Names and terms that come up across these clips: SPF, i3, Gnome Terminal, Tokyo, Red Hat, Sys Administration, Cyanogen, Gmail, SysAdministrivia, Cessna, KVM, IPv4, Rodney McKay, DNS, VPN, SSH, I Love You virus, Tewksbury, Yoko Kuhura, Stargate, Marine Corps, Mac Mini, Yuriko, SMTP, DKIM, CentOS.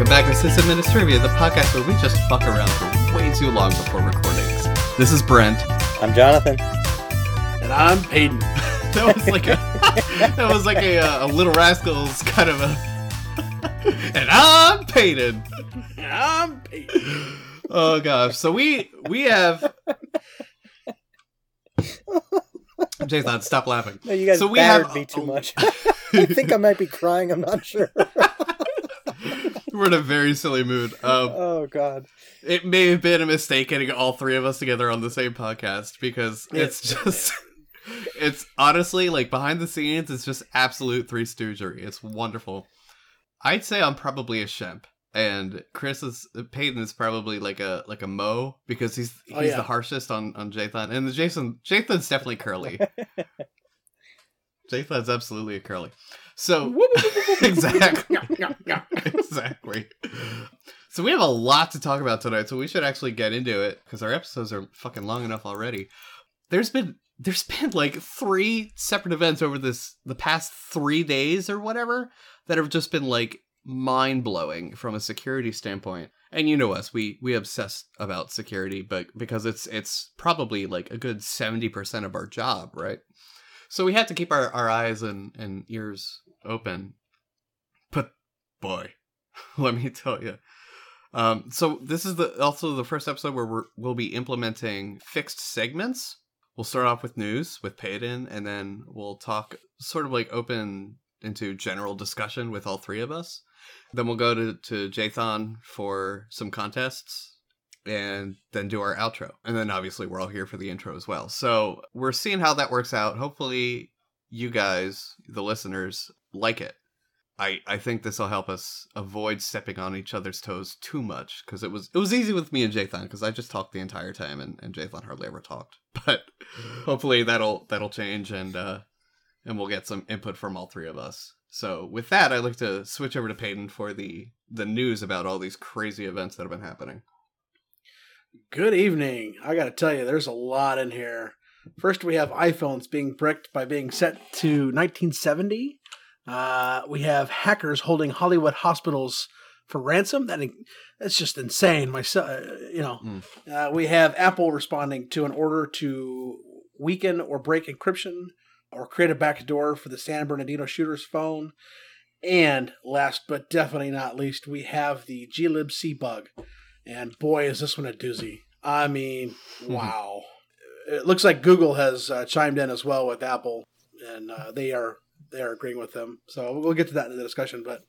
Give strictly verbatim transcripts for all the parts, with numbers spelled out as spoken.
Welcome back to Sys Administration, the podcast where we just fuck around for way too long before recordings. This is Brent. I'm Jonathan. And I'm Peyton. That was like a that was like a, a Little Rascals kind of a. And I'm Peyton. And I'm Peyton. Oh gosh! So we we have. Jay's not. Stop laughing. No, you guys so battered have... me too much. I think I might be crying. I'm not sure. We're in a very silly mood. Um, oh, God. It may have been a mistake getting all three of us together on the same podcast because it's just... it's honestly, like, behind the scenes, it's just absolute Three Stoogery. It's wonderful. I'd say I'm probably a Shemp. And Chris is... Peyton is probably like a like a Mo because he's he's oh, yeah. the harshest on, on Jathan. And the Jason... Jathan's definitely curly. Jathan's absolutely a curly. So, exactly, exactly. So we have a lot to talk about tonight, so we should actually get into it, because our episodes are fucking long enough already. There's been, there's been like three separate events over this, the past three days or whatever, that have just been like mind-blowing from a security standpoint. And you know us, we, we obsess about security, but because it's, it's probably like a good seventy percent of our job, right? So we had to keep our, our eyes and, and ears open. But, boy, let me tell you. Um, so this is the also the first episode where we're, we'll be implementing fixed segments. We'll start off with news with Peyton, and then we'll talk sort of like open into general discussion with all three of us. Then we'll go to, to Jathan for some contests. And then do our outro. And then obviously we're all here for the intro as well. So we're seeing how that works out. Hopefully you guys, the listeners, like it. I, I think this will help us avoid stepping on each other's toes too much. Because it was it was easy with me and Jathan. Because I just talked the entire time. And, and Jathan hardly ever talked. But hopefully that'll that'll change. And, uh, and we'll get some input from all three of us. So with that, I'd like to switch over to Peyton for the, the news about all these crazy events that have been happening. Good evening. I got to tell you, there's a lot in here. First, we have iPhones being bricked by being set to nineteen seventy. Uh, we have hackers holding Hollywood hospitals for ransom. That that's just insane. My, you know, mm. uh, we have Apple responding to an order to weaken or break encryption or create a backdoor for the San Bernardino shooter's phone. And last but definitely not least, we have the glibc bug. And boy, is this one a doozy. I mean, wow. Mm-hmm. It looks like Google has uh, chimed in as well with Apple, and uh, they are they are agreeing with them. So we'll get to that in the discussion, but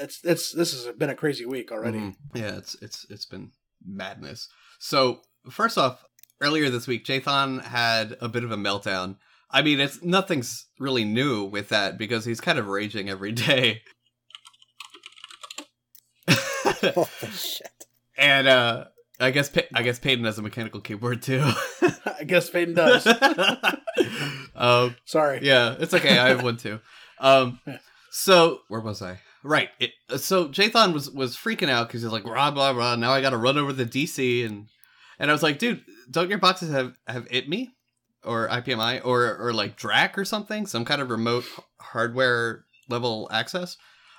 it's it's this has been a crazy week already. Mm-hmm. Yeah, it's it's it's been madness. So first off, earlier this week, Jathan had a bit of a meltdown. I mean, it's nothing's really new with that because he's kind of raging every day. Oh, shit. And uh, I guess pa- I guess Peyton has a mechanical keyboard too. I guess Peyton does. um, Sorry. Yeah, it's okay. I have one too. Um, so where was I? Right. It, so Jathan was was freaking out because he's like blah blah blah. Now I got to run over to D C and and I was like, dude, don't your boxes have have I P M I or I P M I or or like D R A C or something, some kind of remote hardware level access?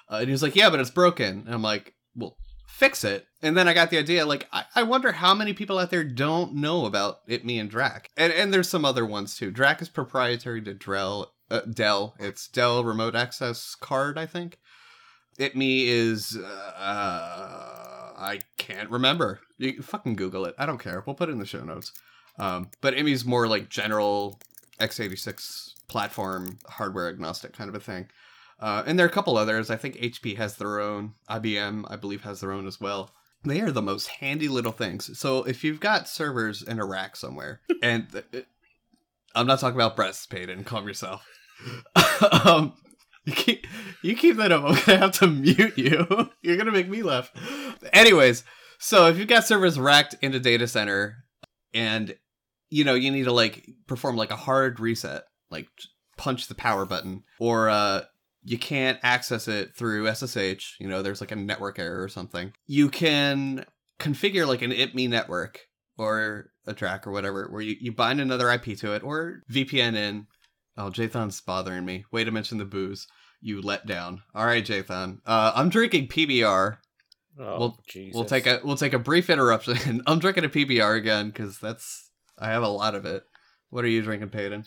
Uh, and he was like, yeah, but it's broken. And I'm like, well. Fix it. And then I got the idea, like, I, I wonder how many people out there don't know about I P M I and D R A C. And and there's some other ones, too. D R A C is proprietary to Drell, uh, Dell. It's Dell Remote Access Card, I think. I P M I is... Uh, I can't remember. You can fucking Google it. I don't care. We'll put it in the show notes. Um, but I P M I is more like general x eighty-six platform, hardware agnostic kind of a thing. Uh, and there are a couple others. I think H P has their own. I B M, I believe, has their own as well. They are the most handy little things. So if you've got servers in a rack somewhere, and th- I'm not talking about breasts, Peyton, calm yourself. um, you, keep, you keep that up. I'm going to have to mute you. You're going to make me laugh. Anyways, so if you've got servers racked in a data center and, you know, you need to, like, perform, like, a hard reset, like, punch the power button, or, uh, you can't access it through S S H. You know, there's like a network error or something. You can configure like an I P M I network or a D R A C or whatever, where you, you bind another I P to it or V P N in. Oh, Jathan's bothering me. Way to mention the booze. You let down. All right, Jathan. Uh, I'm drinking P B R. Oh, we'll, Jesus. we'll take a we'll take a brief interruption. I'm drinking a P B R again because that's I have a lot of it. What are you drinking, Peyton?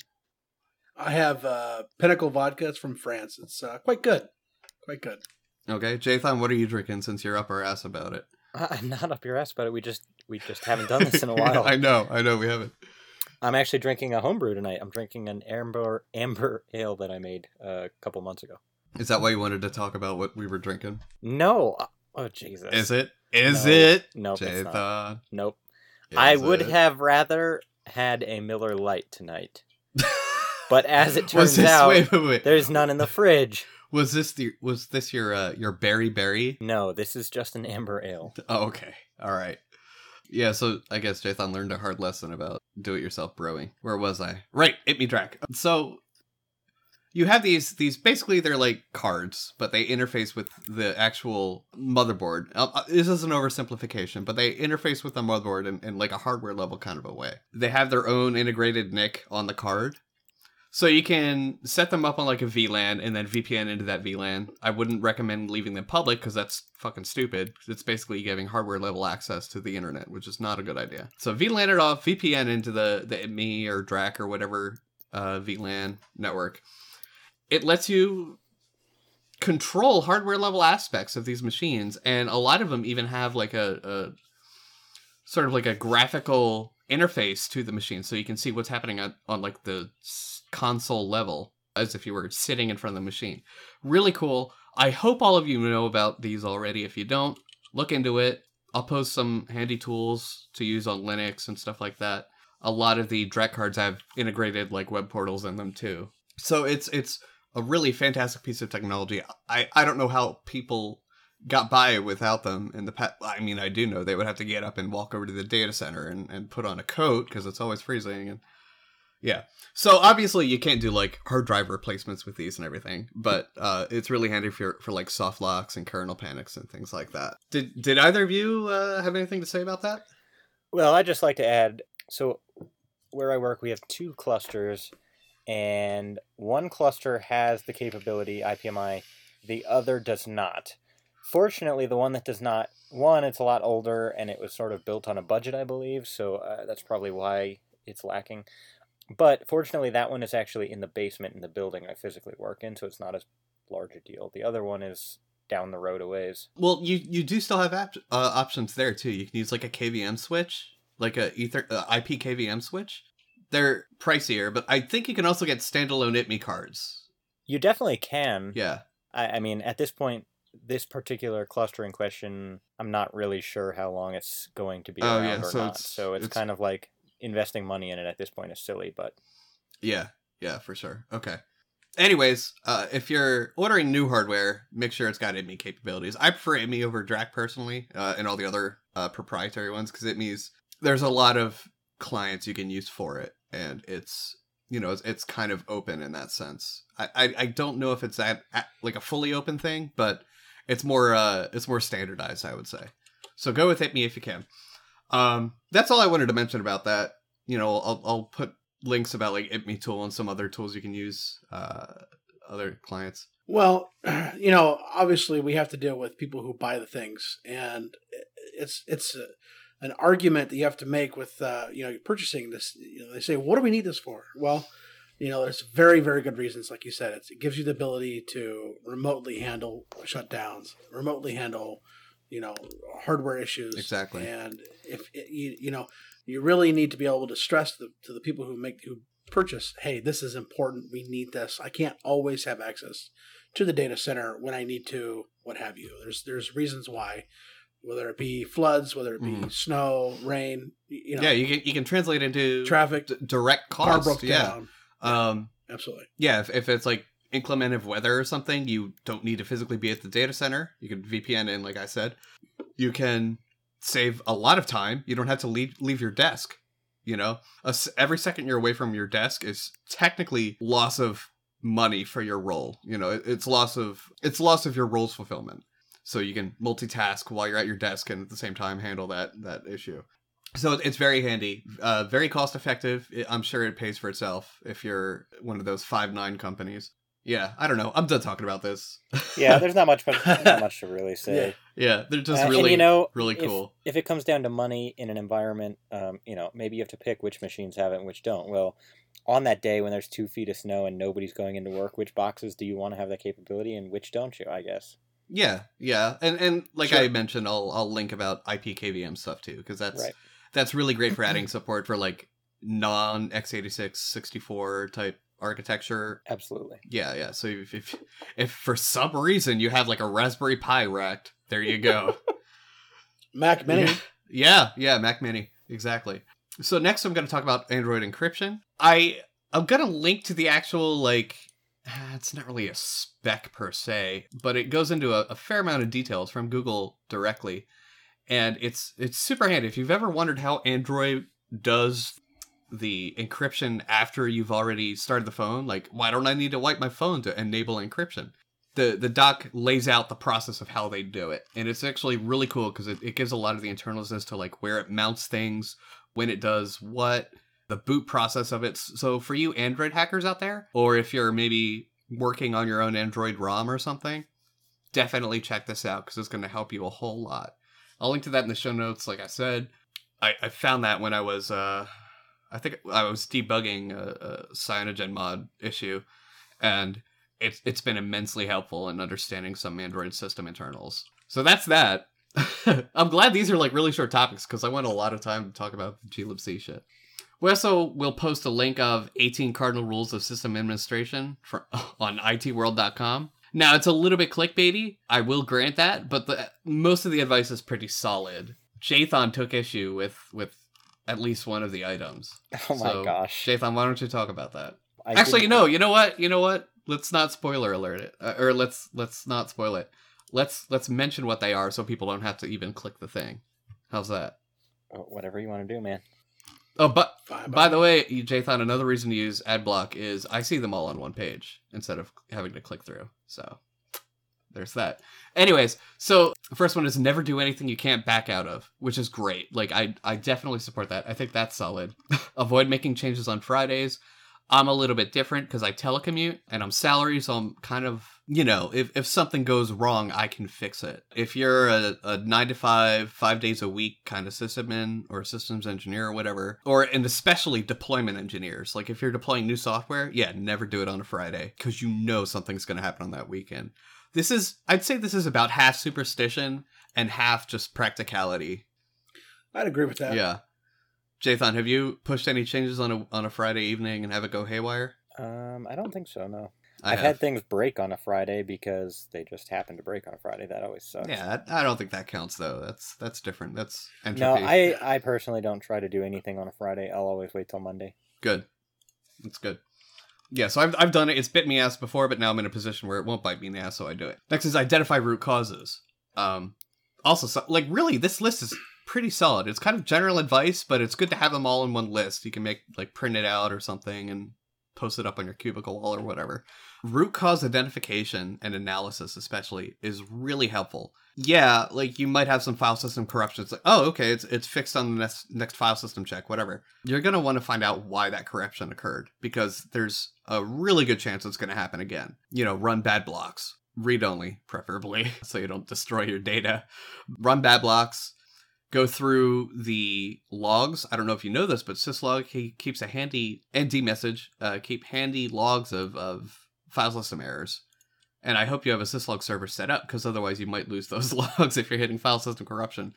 I have uh, Pinnacle vodka. It's from France. It's uh, quite good, quite good. Okay, Jathan, what are you drinking since you're up our ass about it? I'm not up your ass about it. We just we just haven't done this in a while. I know, I know, we haven't. I'm actually drinking a homebrew tonight. I'm drinking an amber amber ale that I made uh, a couple months ago. Is that why you wanted to talk about what we were drinking? No. Oh, Jesus. Is it? Is no. it? Nope. Jathan. Nope. Is I would it? have rather had a Miller Lite tonight. But as it turns this, out, wait, wait, wait. there's none in the fridge. Was this the was this your uh, your berry berry? No, this is just an amber ale. Oh, okay. All right. Yeah, so I guess Jathan learned a hard lesson about do-it-yourself brewing. Where was I? Right, hit me track. So you have these, these basically they're like cards, but they interface with the actual motherboard. Uh, this is an oversimplification, but they interface with the motherboard in, in like a hardware level kind of a way. They have their own integrated N I C on the card. So you can set them up on like a V LAN and then V P N into that V LAN. I wouldn't recommend leaving them public because that's fucking stupid. It's basically giving hardware level access to the internet, which is not a good idea. So V LAN it off, V P N into the, the I P M I or D R A C or whatever uh, V LAN network. It lets you control hardware level aspects of these machines. And a lot of them even have like a, a sort of like a graphical interface to the machine. So you can see what's happening on, on like the console level as if you were sitting in front of the machine. Really cool. I hope all of you know about these already. If you don't, look into it. I'll post some handy tools to use on Linux and stuff like that. A lot of the D R A C cards have integrated like web portals in them too. So it's it's a really fantastic piece of technology. I, I don't know how people got by without them in the past. I mean, I do know they would have to get up and walk over to the data center and, and put on a coat because it's always freezing and yeah. So obviously you can't do like hard drive replacements with these and everything, but uh, it's really handy for for like soft locks and kernel panics and things like that. Did did either of you uh, have anything to say about that? Well, I'd just like to add, so where I work, we have two clusters and one cluster has the capability I P M I, the other does not. Fortunately, the one that does not, one, it's a lot older and it was sort of built on a budget, I believe, so uh, that's probably why it's lacking. But fortunately, that one is actually in the basement in the building I physically work in, so it's not as large a deal. The other one is down the road a ways. Well, you, you do still have ap- uh, options there, too. You can use, like, a K V M switch, like a ether, uh, I P K V M switch. They're pricier, but I think you can also get standalone I P M I cards. You definitely can. Yeah. I, I mean, at this point, this particular clustering question, I'm not really sure how long it's going to be around oh, yeah. or so not. It's, so it's, it's kind of like investing money in it at this point is silly, but yeah yeah for sure. Okay, anyways, uh if you're ordering new hardware, make sure it's got I P M I capabilities. I prefer I P M I over D R A C personally, uh and all the other uh proprietary ones, because it means there's a lot of clients you can use for it, and it's, you know, it's, it's kind of open in that sense. I, I i don't know if it's that like a fully open thing, but it's more uh it's more standardized, I would say. So go with I P M I if you can. Um, that's all I wanted to mention about that. You know, I'll I'll put links about like I P M I tool and some other tools you can use, uh, other clients. Well, you know, obviously we have to deal with people who buy the things, and it's it's a, an argument that you have to make with uh, you know, purchasing this. You know, they say, what do we need this for? Well, you know, there's very, very good reasons, like you said. It's, it gives you the ability to remotely handle shutdowns, remotely handle, you know, hardware issues. Exactly. And if it, you, you know, you really need to be able to stress the, to the people who make, who purchase, hey, this is important. We need this. I can't always have access to the data center when I need to, what have you. There's, there's reasons why, whether it be floods, whether it be mm. snow, rain, you know. Yeah. You can, you can translate into traffic, d- direct cost. Car broke yeah. down. Um, yeah, absolutely. Yeah. If, if it's like inclement of weather or something, you don't need to physically be at the data center. You can V P N in, like I said. You can save a lot of time. You don't have to leave leave your desk. You know, a, every second you're away from your desk is technically loss of money for your role. You know, it, it's loss of it's loss of your role's fulfillment. So you can multitask while you're at your desk and at the same time handle that that issue. So it's very handy, uh, very cost effective. I'm sure it pays for itself if you're one of those five nine companies. Yeah, I don't know. I'm done talking about this. Yeah, there's not much, much, not much to really say. Yeah, yeah they're just uh, really, and, you know, really cool. If, if it comes down to money in an environment, um, you know, maybe you have to pick which machines have it and which don't. Well, on that day when there's two feet of snow and nobody's going into work, which boxes do you want to have that capability and which don't you, I guess? Yeah, yeah. And and like sure. I mentioned, I'll I'll link about I P K V M stuff too, because that's, right. that's really great for adding support for like non-x eighty-six, sixty-four type architecture. Absolutely. Yeah, yeah. So if, if if for some reason you have like a Raspberry Pi racked, there you go. Mac Mini. Yeah. yeah, yeah, Mac Mini. Exactly. So next I'm going to talk about Android encryption. I, I'm going to link to the actual, like, it's not really a spec per se, but it goes into a, a fair amount of details from Google directly. And it's it's super handy. If you've ever wondered how Android does the encryption after you've already started the phone, like, why don't I need to wipe my phone to enable encryption? The the doc lays out the process of how they do it. And it's actually really cool because it, it gives a lot of the internals as to like where it mounts things, when it does what, the boot process of it. So for you Android hackers out there, or if you're maybe working on your own Android ROM or something, definitely check this out because it's going to help you a whole lot. I'll link to that in the show notes. Like I said, I, I found that when I was... Uh, I think I was debugging a, a Cyanogen mod issue, and it's it's been immensely helpful in understanding some Android system internals. So that's that. I'm glad these are like really short topics because I went a lot of time to talk about glibc shit. We also will post a link of eighteen Cardinal Rules of System Administration for, on I T world dot com. Now, it's a little bit clickbaity. I will grant that, but the, most of the advice is pretty solid. Jathan took issue with... with at least one of the items. Oh my so, gosh. Jathan, why don't you talk about that? I Actually, no, you know what? You know what? Let's not spoiler alert it. Uh, or let's let's not spoil it. Let's let's mention what they are so people don't have to even click the thing. How's that? Oh, whatever you want to do, man. Oh, but Fine, by the way, Jathan, another reason to use Adblock is I see them all on one page instead of having to click through. So there's that. Anyways, so the first one is never do anything you can't back out of, which is great. Like, I I definitely support that. I think that's solid. Avoid making changes on Fridays. I'm a little bit different because I telecommute and I'm salary, so I'm kind of, you know, if, if something goes wrong, I can fix it. If you're a, a nine to five, five days a week kind of sysadmin or systems engineer or whatever, or and especially deployment engineers, like if you're deploying new software, yeah, never do it on a Friday because you know something's going to happen on that weekend. This is, I'd say this is about half superstition and half just practicality. I'd agree with that. Yeah. Jathan, have you pushed any changes on a on a Friday evening and have it go haywire? Um, I don't think so, no. I I've have. had things break on a Friday because they just happen to break on a Friday. That always sucks. Yeah, I don't think that counts, though. That's that's different. That's entropy. No, I, I personally don't try to do anything on a Friday. I'll always wait till Monday. Good. That's good. Yeah, so I've I've done it. It's bit me ass before, but now I'm in a position where it won't bite me in the ass, so I do it. Next is identify root causes. Um, also, so, like, really, this list is pretty solid. It's kind of general advice, but it's good to have them all in one list. You can make, like, print it out or something and post it up on your cubicle wall or whatever. Root cause identification and analysis, especially, is really helpful. Yeah, like, you might have some file system corruption. It's like, oh, okay, it's it's fixed on the next, next file system check, whatever. You're going to want to find out why that corruption occurred, because there's a really good chance it's going to happen again. You know, run bad blocks. Read-only, preferably, so you don't destroy your data. Run bad blocks. Go through the logs. I don't know if you know this, but syslog he keeps a handy, and dmessage, uh, keep handy logs of, of file system errors. And I hope you have a syslog server set up, because otherwise you might lose those logs if you're hitting file system corruption.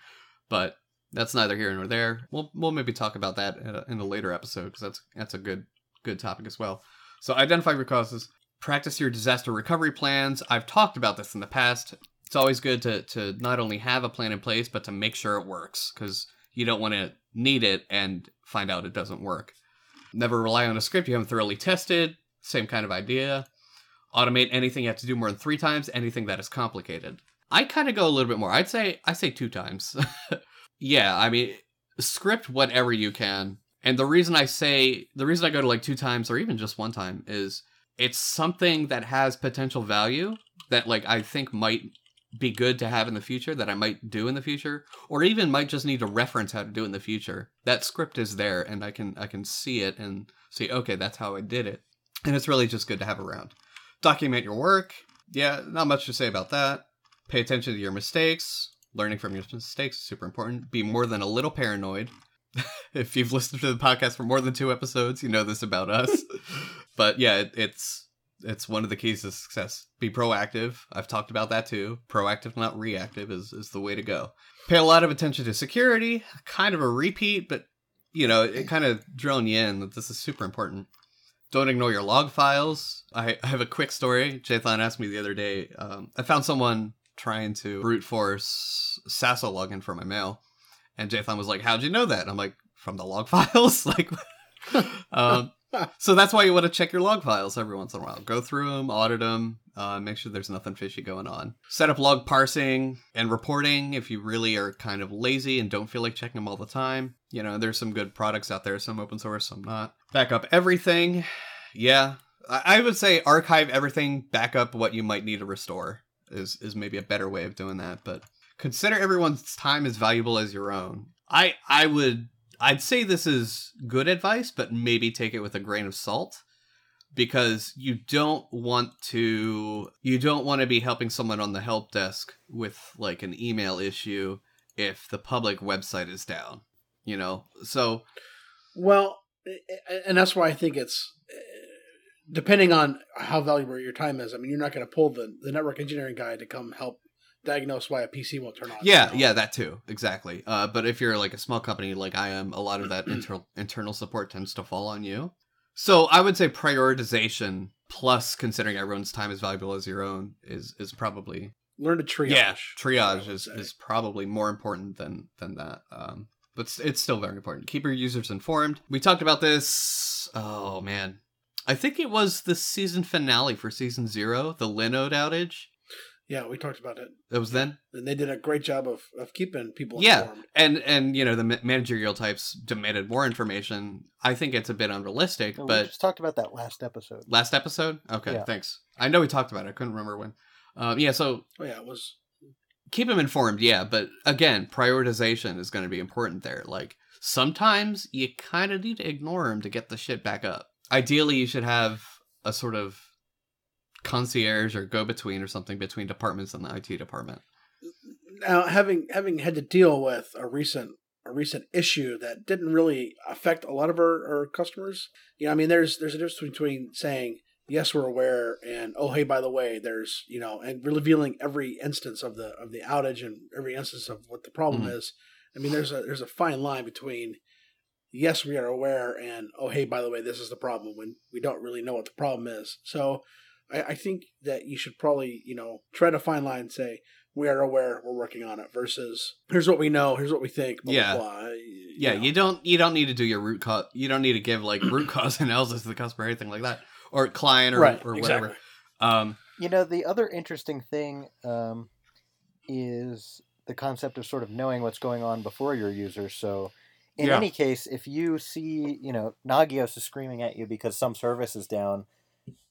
But that's neither here nor there. We'll we'll maybe talk about that in a, in a later episode, because that's that's a good good topic as well. So identify root causes. Practice your disaster recovery plans. I've talked about this in the past. It's always good to to not only have a plan in place, but to make sure it works, because you don't want to need it and find out it doesn't work. Never rely on a script you haven't thoroughly tested. Same kind of idea. Automate anything you have to do more than three times, anything that is complicated. I kind of go a little bit more. I'd say I say two times. Yeah, I mean, script whatever you can. And the reason I say, the reason I go to like two times or even just one time is it's something that has potential value that like I think might be good to have in the future, that I might do in the future, or even might just need to reference how to do in the future. That script is there and I can I can see it and see, okay, that's how I did it. And it's really just good to have around. Document your work. Yeah, not much to say about that. Pay attention to your mistakes. Learning from your mistakes is super important. Be more than a little paranoid. If you've listened to the podcast for more than two episodes, you know this about us. But yeah, it, it's it's one of the keys to success. Be proactive. I've talked about that too. Proactive, not reactive, is, is the way to go. Pay a lot of attention to security. Kind of a repeat, but you know, it, it kind of drilled you in that this is super important. Don't ignore your log files. I, I have a quick story. Jathan asked me the other day. Um, I found someone trying to brute force S A S O login for my mail. And Jathan was like, how'd you know that? And I'm like, from the log files? Like, um, so that's why you want to check your log files every once in a while. Go through them, audit them, uh, make sure there's nothing fishy going on. Set up log parsing and reporting if you really are kind of lazy and don't feel like checking them all the time. You know, there's some good products out there, some open source, some not. Back up everything. Yeah, I, I would say archive everything, back up what you might need to restore is, is maybe a better way of doing that, but... Consider everyone's time as valuable as your own. I I would I'd say this is good advice, but maybe take it with a grain of salt, because you don't want to you don't want to be helping someone on the help desk with like an email issue if the public website is down, you know. So, well, and that's why I think it's depending on how valuable your time is. I mean, you're not going to pull the the network engineering guy to come help diagnose why a P C won't turn on. Yeah, you know? Yeah, that too. Exactly. Uh, but if you're like a small company like I am, a lot of that inter- internal support tends to fall on you. So I would say prioritization plus considering everyone's time as valuable as your own is is probably... Learn to triage. Yeah, triage is, is probably more important than, than that. Um, but it's still very important. Keep your users informed. We talked about this... Oh, man. I think it was the season finale for season zero, the Linode outage. Yeah, we talked about it. It was then? And they did a great job of, of keeping people yeah. informed. Yeah, and, and, you know, the managerial types demanded more information. I think it's a bit unrealistic, well, but... We just talked about that last episode. Last episode? Okay, yeah. Thanks. I know we talked about it. I couldn't remember when. Um, yeah, so... Oh, yeah, it was... Keep them informed, yeah, but again, prioritization is going to be important there. Like, sometimes you kind of need to ignore them to get the shit back up. Ideally, you should have a sort of... concierge or go-between or something between departments and the I T department. Now, having having had to deal with a recent a recent issue that didn't really affect a lot of our, our customers, you know, I mean, there's there's a difference between saying yes, we're aware, and oh, hey, by the way, there's you know, and revealing every instance of the of the outage and every instance of what the problem mm-hmm. is. I mean, there's a there's a fine line between yes, we are aware, and oh, hey, by the way, this is the problem when we don't really know what the problem is. So. I think that you should probably, you know, try to fine line and say, we are aware, we're working on it, versus here's what we know, here's what we think, blah, yeah. blah, blah. You yeah, know. you don't you don't need to do your root cause. You don't need to give, like, root cause analysis to the customer or anything like that, or client or, right, or whatever. Exactly. Um, you know, the other interesting thing um, is the concept of sort of knowing what's going on before your user. So in yeah. any case, if you see, you know, Nagios is screaming at you because some service is down,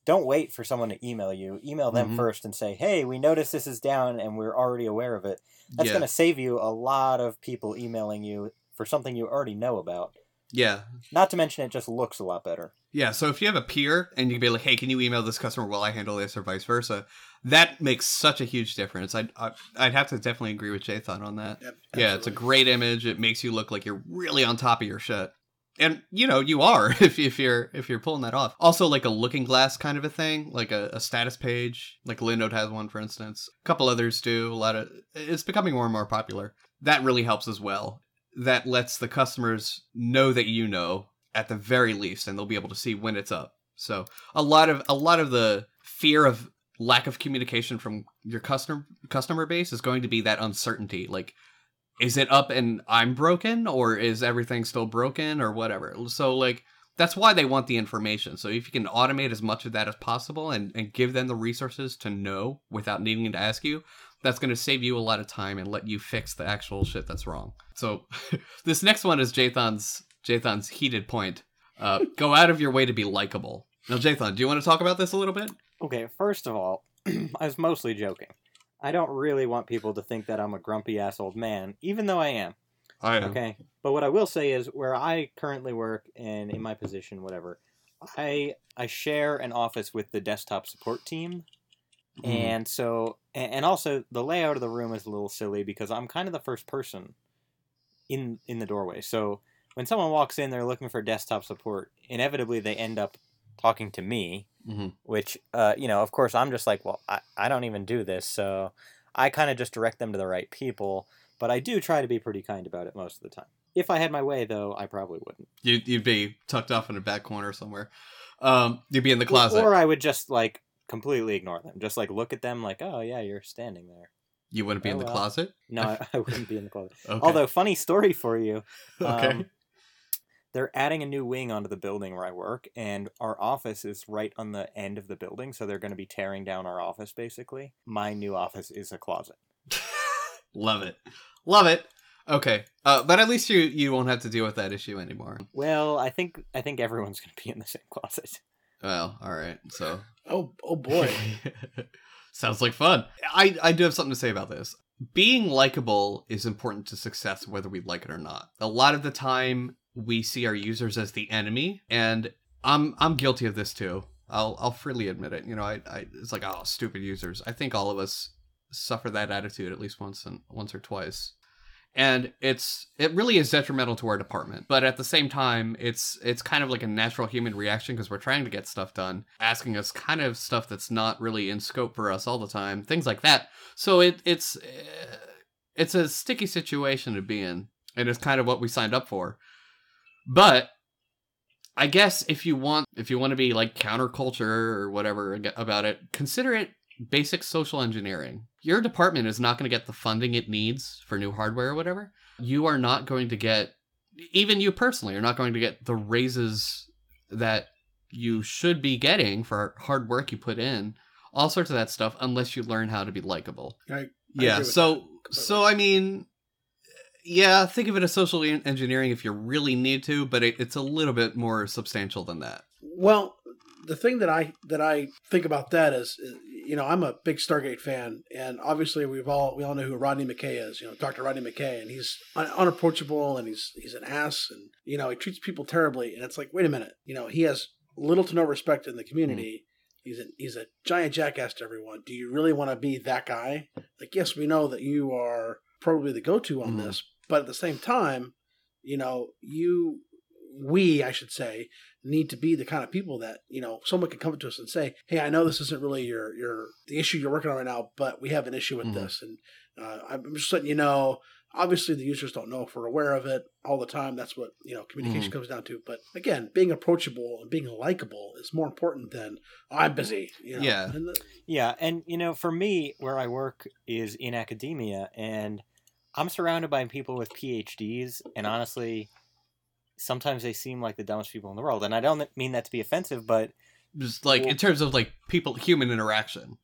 don't wait for someone to email you. Email them mm-hmm. first and say, hey, we noticed this is down and we're already aware of it. That's yeah. going to save you a lot of people emailing you for something you already know about. Yeah. Not to mention it just looks a lot better. Yeah. So if you have a peer and you can be like, hey, can you email this customer while I handle this or vice versa? That makes such a huge difference. I'd, I'd have to definitely agree with Jathan on that. Yep, yeah. It's a great image. It makes you look like you're really on top of your shit. And, you know, you are if, if you're if you're pulling that off. Also, like a looking glass kind of a thing, like a, a status page, like Linode has one, for instance. A couple others do. A lot of it's becoming more and more popular. That really helps as well. That lets the customers know that, you know, at the very least, and they'll be able to see when it's up. So a lot of a lot of the fear of lack of communication from your customer customer base is going to be that uncertainty, like, is it up and I'm broken, or is everything still broken, or whatever? So, like, that's why they want the information. So if you can automate as much of that as possible and, and give them the resources to know without needing to ask you, that's going to save you a lot of time and let you fix the actual shit that's wrong. So this next one is Jathan's Jathan's heated point. Uh, go out of your way to be likable. Now, Jathan, do you want to talk about this a little bit? Okay, first of all, I was mostly joking. I don't really want people to think that I'm a grumpy ass old man, even though I am. I am. Okay. But what I will say is where I currently work and in my position, whatever, I I share an office with the desktop support team. Mm. And so, and also the layout of the room is a little silly because I'm kind of the first person in in the doorway. So when someone walks in, they're looking for desktop support. Inevitably, they end up talking to me, mm-hmm. which, uh, you know, of course, I'm just like, well, I, I don't even do this. So I kind of just direct them to the right people. But I do try to be pretty kind about it most of the time. If I had my way, though, I probably wouldn't. You'd, you'd be tucked off in a back corner somewhere. Um, you'd be in the closet. Or I would just, like, completely ignore them. Just, like, look at them like, oh, yeah, you're standing there. You wouldn't be oh, in the well. closet? No, I, I wouldn't be in the closet. Okay. Although, funny story for you. Um, okay. They're adding a new wing onto the building where I work, and our office is right on the end of the building, so they're going to be tearing down our office, basically. My new office is a closet. Love it. Love it. Okay, uh, but at least you, you won't have to deal with that issue anymore. Well, I think I think everyone's going to be in the same closet. Well, all right. So. Oh, oh boy. Sounds like fun. I, I do have something to say about this. Being likable is important to success, whether we like it or not. A lot of the time, we see our users as the enemy, and I'm I'm guilty of this too. I'll I'll freely admit it. You know, I, I it's like, oh, stupid users. I think all of us suffer that attitude at least once and once or twice. And it's it really is detrimental to our department. But at the same time, it's it's kind of like a natural human reaction because we're trying to get stuff done, asking us kind of stuff that's not really in scope for us all the time, things like that. So it it's it's a sticky situation to be in, and it's kind of what we signed up for. But I guess if you want if you want to be like counterculture or whatever about it, consider it basic social engineering. Your department is not going to get the funding it needs for new hardware or whatever. You are not going to get, even you personally, you're not going to get the raises that you should be getting for hard work you put in, all sorts of that stuff, unless you learn how to be likable. I, I yeah, so, so I mean, yeah, think of it as social engineering if you really need to, but it, it's a little bit more substantial than that. Well, the thing that I that I think about that is, you know, I'm a big Stargate fan, and obviously we've all we all know who Rodney McKay is, you know, Doctor Rodney McKay, and he's un- unapproachable, and he's he's an ass, and you know he treats people terribly, and it's like, wait a minute, you know, he has little to no respect in the community. Mm. He's a he's a giant jackass to everyone. Do you really want to be that guy? Like, yes, we know that you are probably the go-to on mm. this, but at the same time, you know, you. We, I should say, need to be the kind of people that, you know, someone could come to us and say, hey, I know this isn't really your, your the issue you're working on right now, but we have an issue with mm-hmm. this. And uh, I'm just letting you know, obviously the users don't know if we're aware of it all the time. That's what, you know, communication mm-hmm. comes down to. But again, being approachable and being likable is more important than I'm busy. You know? Yeah. And the- yeah. And, you know, for me, where I work is in academia, and I'm surrounded by people with P H Ds. And honestly, sometimes they seem like the dumbest people in the world, and I don't mean that to be offensive, but just like well, in terms of like people, human interaction.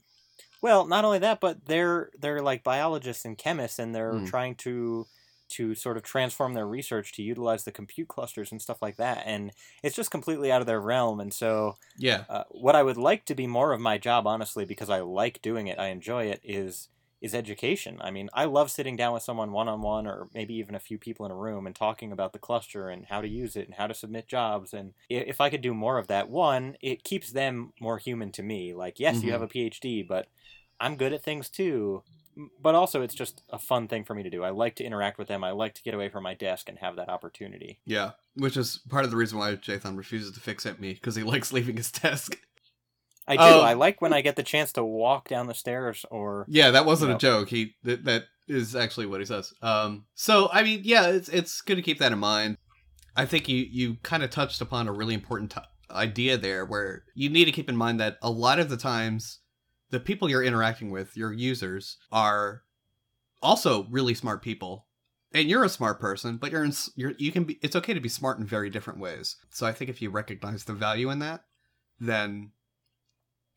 Well, not only that, but they're they're like biologists and chemists, and they're mm. trying to to sort of transform their research to utilize the compute clusters and stuff like that, and it's just completely out of their realm. And so, yeah, uh, what I would like to be more of my job, honestly, because I like doing it, I enjoy it, is is education. I mean, I love sitting down with someone one-on-one or maybe even a few people in a room and talking about the cluster and how to use it and how to submit jobs. And if I could do more of that, one, it keeps them more human to me. Like, yes, mm-hmm. you have a P H D, but I'm good at things too. But also it's just a fun thing for me to do. I like to interact with them. I like to get away from my desk and have that opportunity. Yeah, which is part of the reason why Jathan refuses to fix at me, because he likes leaving his desk. I do. Oh. I like when I get the chance to walk down the stairs or... Yeah, that wasn't you know. a joke. He th- That is actually what he says. Um, so, I mean, yeah, it's it's good to keep that in mind. I think you, you kind of touched upon a really important t- idea there, where you need to keep in mind that a lot of the times the people you're interacting with, your users, are also really smart people. And you're a smart person, but you're, in, you're you can be. It's okay to be smart in very different ways. So I think if you recognize the value in that, then...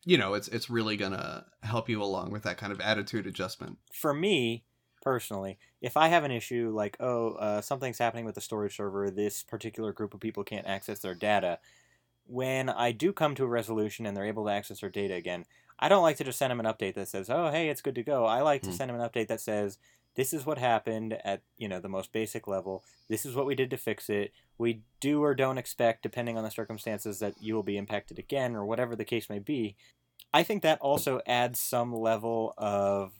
you know, it's it's really going to help you along with that kind of attitude adjustment. For me, personally, if I have an issue like, oh, uh, something's happening with the storage server, this particular group of people can't access their data, when I do come to a resolution and they're able to access their data again, I don't like to just send them an update that says, oh, hey, it's good to go. I like mm-hmm. to send them an update that says, this is what happened at, you know, the most basic level. This is what we did to fix it. We do or don't expect, depending on the circumstances, that you will be impacted again or whatever the case may be. I think that also adds some level of,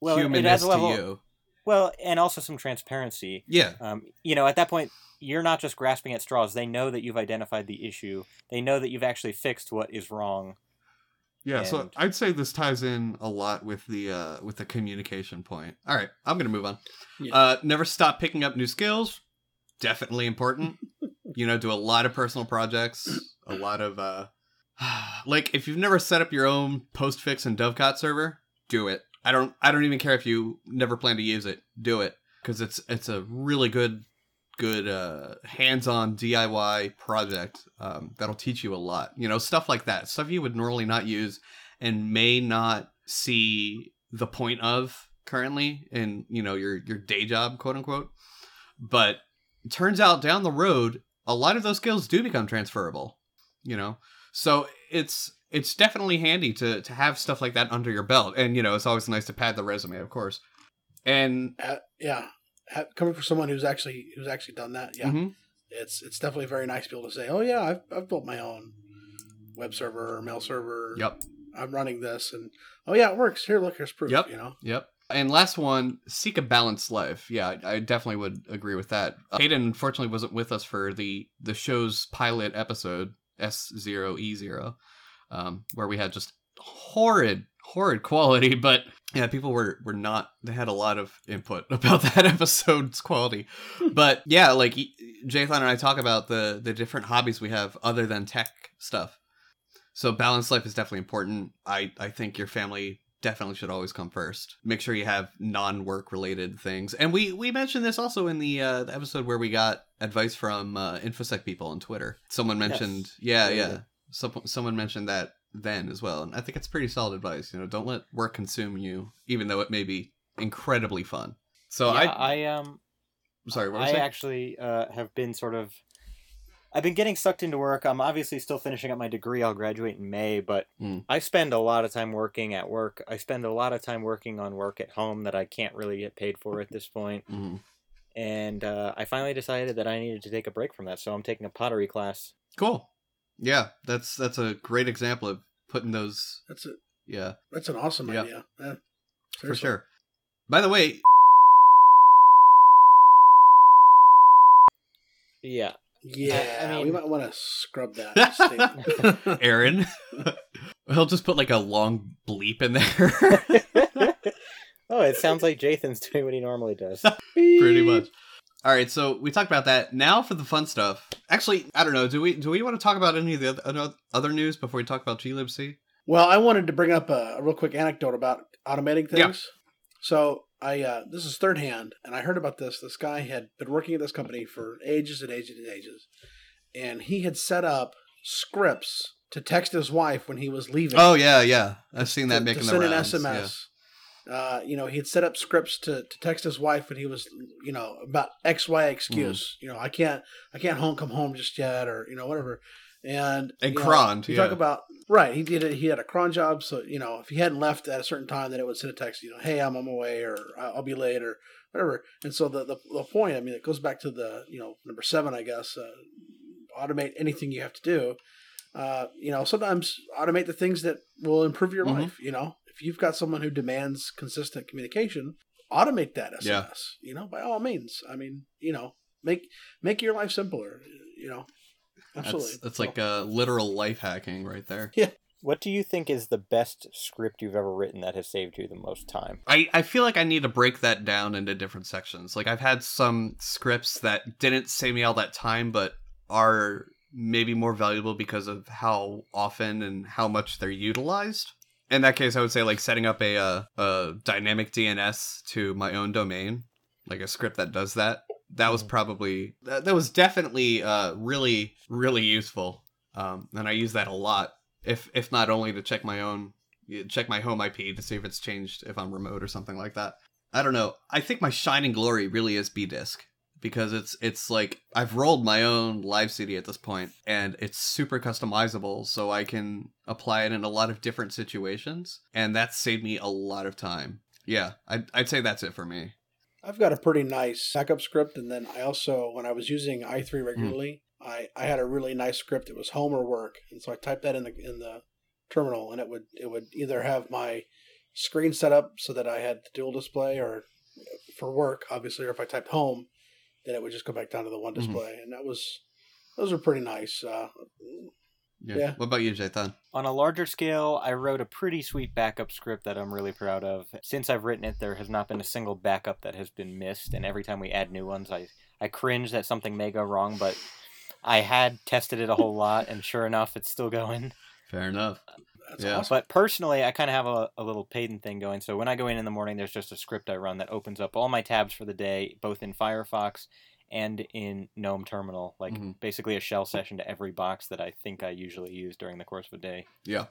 well, humanness it adds a level, to you. Well, and also some transparency. Yeah. Um, you know, at that point, you're not just grasping at straws. They know that you've identified the issue. They know that you've actually fixed what is wrong. Yeah, and... so I'd say this ties in a lot with the uh, with the communication point. All right, I'm going to move on. Yeah. Uh, never stop picking up new skills. Definitely important. You know, do a lot of personal projects. A lot of, uh, like, if you've never set up your own Postfix and Dovecot server, do it. I don't I don't even care if you never plan to use it. Do it, because it's it's a really good good uh, hands-on D I Y project um, that'll teach you a lot. You know, stuff like that. Stuff you would normally not use and may not see the point of currently in, you know, your your day job, quote unquote. But it turns out down the road, a lot of those skills do become transferable, you know. So it's It's definitely handy to, to have stuff like that under your belt. And, you know, it's always nice to pad the resume, of course. And uh, yeah, ha- coming from someone who's actually who's actually done that. Yeah, mm-hmm. it's it's definitely very nice to be able to say, oh, yeah, I've, I've built my own web server or mail server. Yep. I'm running this. And, oh, yeah, it works. Here, look, here's proof. Yep. You know? Yep. And last one, seek a balanced life. Yeah, I definitely would agree with that. Uh, Hayden, unfortunately, wasn't with us for the, the show's pilot episode, S zero E zero. Um, where we had just horrid, horrid quality, but yeah, people were, were not, they had a lot of input about that episode's quality. But yeah, like Jathan and I talk about the, the different hobbies we have other than tech stuff. So balanced life is definitely important. I, I think your family definitely should always come first. Make sure you have non-work related things. And we, we mentioned this also in the, uh, the episode where we got advice from uh, InfoSec people on Twitter. Someone mentioned, yes. yeah, yeah. yeah. So, someone mentioned that then as well, and I think it's pretty solid advice. You know, don't let work consume you, even though it may be incredibly fun. So yeah, I, I um, I'm sorry, what was I saying? actually uh, have been sort of, I've been getting sucked into work. I'm obviously still finishing up my degree. I'll graduate in May, but mm. I spend a lot of time working at work. I spend a lot of time working on work at home that I can't really get paid for at this point. Mm-hmm. And uh, I finally decided that I needed to take a break from that, so I'm taking a pottery class. Cool. Yeah, that's that's a great example of putting those. That's it. Yeah, that's an awesome yeah. idea. Yeah, for sure. By the way, yeah, yeah. I, I mean, we might want to scrub that statement. Aaron, he'll just put like a long bleep in there. Oh, it sounds like Jathan's doing what he normally does. Pretty much. All right, so we talked about that. Now for the fun stuff. Actually, I don't know. Do we do we want to talk about any of the other news before we talk about glibc? Well, I wanted to bring up a, a real quick anecdote about automating things. Yeah. So I uh, this is third hand, and I heard about this. This guy had been working at this company for ages and ages and ages, and he had set up scripts to text his wife when he was leaving. Oh yeah, yeah. I've seen that to, making to send the rounds. An S M S. Yeah. Uh, you know, he had set up scripts to, to text his wife when he was, you know, about X, Y excuse. Mm. You know, I can't, I can't home, come home just yet, or, you know, whatever. And, and croned, know, you yeah. talk about, right. He did it. He had a cron job. So, you know, if he hadn't left at a certain time, then it would send a text, you know, hey, I'm on my way, or I'll be late, or whatever. And so the, the, the point, I mean, it goes back to the, you know, number seven, I guess, uh, automate anything you have to do. Uh, you know, sometimes automate the things that will improve your mm-hmm. life, you know. If you've got someone who demands consistent communication, automate that S M S, yeah. you know, by all means. I mean, you know, make make your life simpler, you know. Absolutely. That's, that's so. like a literal life hacking right there. Yeah. What do you think is the best script you've ever written that has saved you the most time? I, I feel like I need to break that down into different sections. Like I've had some scripts that didn't save me all that time, but are maybe more valuable because of how often and how much they're utilized. In that case, I would say like setting up a, uh, a dynamic D N S to my own domain, like a script that does that. That was probably, that, that was definitely uh, really, really useful. Um, and I use that a lot, if if not only to check my own, check my home I P to see if it's changed, if I'm remote or something like that. I don't know. I think my shining glory really is B-Disk, because it's it's like I've rolled my own live C D at this point, and it's super customizable, so I can apply it in a lot of different situations, and that saved me a lot of time. Yeah, I'd, I'd say that's it for me. I've got a pretty nice backup script. And then I also, when I was using i three regularly, mm. I, I had a really nice script. It was home or work. And so I typed that in the in the terminal, and it would it would either have my screen set up so that I had the dual display, or for work, obviously, or if I typed home, then it would just go back down to the one display. Mm-hmm. And that was, those were pretty nice. Uh, yeah. yeah. What about you, Jathan? On a larger scale, I wrote a pretty sweet backup script that I'm really proud of. Since I've written it, there has not been a single backup that has been missed. And every time we add new ones, I, I cringe that something may go wrong, but I had tested it a whole lot, and sure enough, it's still going. Fair enough. That's yeah. awesome. But personally, I kind of have a, a little Payton thing going. So when I go in in the morning, there's just a script I run that opens up all my tabs for the day, both in Firefox and in GNOME Terminal. Like mm-hmm. basically a shell session to every box that I think I usually use during the course of a day. Yeah.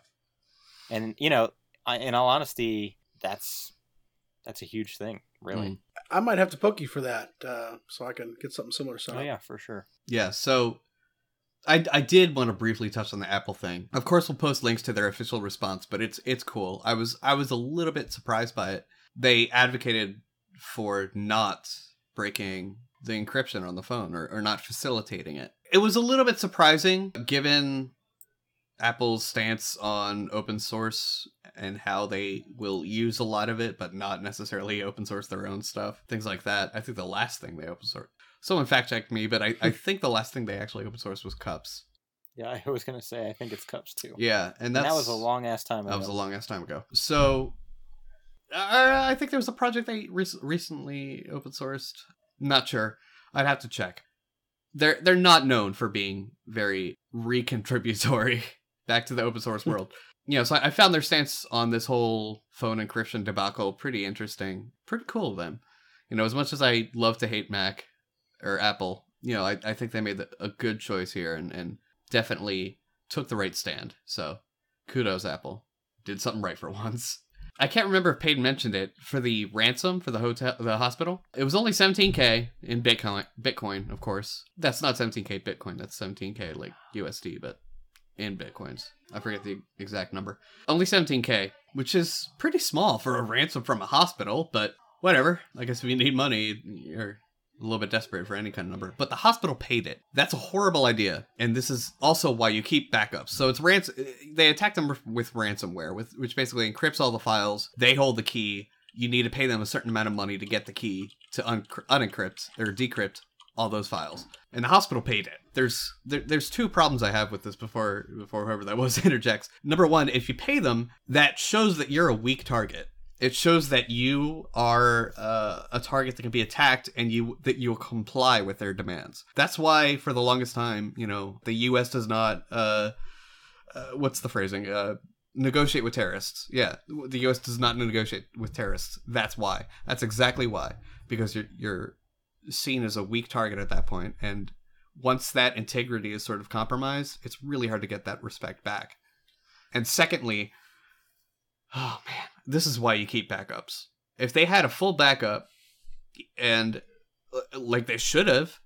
And, you know, I, in all honesty, that's that's a huge thing, really. Mm-hmm. I might have to poke you for that uh, so I can get something similar. So. Oh, yeah, for sure. Yeah, so... I, I did want to briefly touch on the Apple thing. Of course, we'll post links to their official response, but it's it's cool. I was I was a little bit surprised by it. They advocated for not breaking the encryption on the phone, or, or not facilitating it. It was a little bit surprising given Apple's stance on open source and how they will use a lot of it, but not necessarily open source their own stuff, things like that. I think the last thing they open source. Someone fact-checked me, but I, I think the last thing they actually open sourced was CUPS. Yeah, I was going to say, I think it's CUPS, too. Yeah, and, that's, and that was a long-ass time ago. That was a long-ass time ago. So, uh, I think there was a project they re- recently open-sourced. Not sure. I'd have to check. They're, they're not known for being very re-contributory back to the open-source world. You know, so I, I found their stance on this whole phone encryption debacle pretty interesting. Pretty cool of them. You know, as much as I love to hate Mac... or Apple, you know, I, I think they made the, a good choice here and, and definitely took the right stand. So kudos, Apple. Did something right for once. I can't remember if Payton mentioned it. For the ransom for the hotel, the hospital, it was only seventeen K in Bitcoin, Bitcoin, of course. That's not seventeen K Bitcoin. That's seventeen K like U S D, but in Bitcoins. I forget the exact number. Only seventeen K, which is pretty small for a ransom from a hospital, but whatever. I guess if you need money, you're... a little bit desperate for any kind of number, but the hospital paid it. That's a horrible idea, and this is also why you keep backups. So it's ransom. They attack them with ransomware, with which basically encrypts all the files. They hold the key. You need to pay them a certain amount of money to get the key to un- unencrypt or decrypt all those files. And the hospital paid it. There's there, there's two problems I have with this. Before before whoever that was interjects. Number one, if you pay them, that shows that you're a weak target. It shows that you are uh, a target that can be attacked, and you that you will comply with their demands. That's why, for the longest time, you know, the U S does not. Uh, uh, what's the phrasing? Uh, negotiate with terrorists. Yeah, the U S does not negotiate with terrorists. That's why. That's exactly why. Because you're you're seen as a weak target at that point, and once that integrity is sort of compromised, it's really hard to get that respect back. And secondly. Oh, man, this is why you keep backups. If they had a full backup, and like they should have,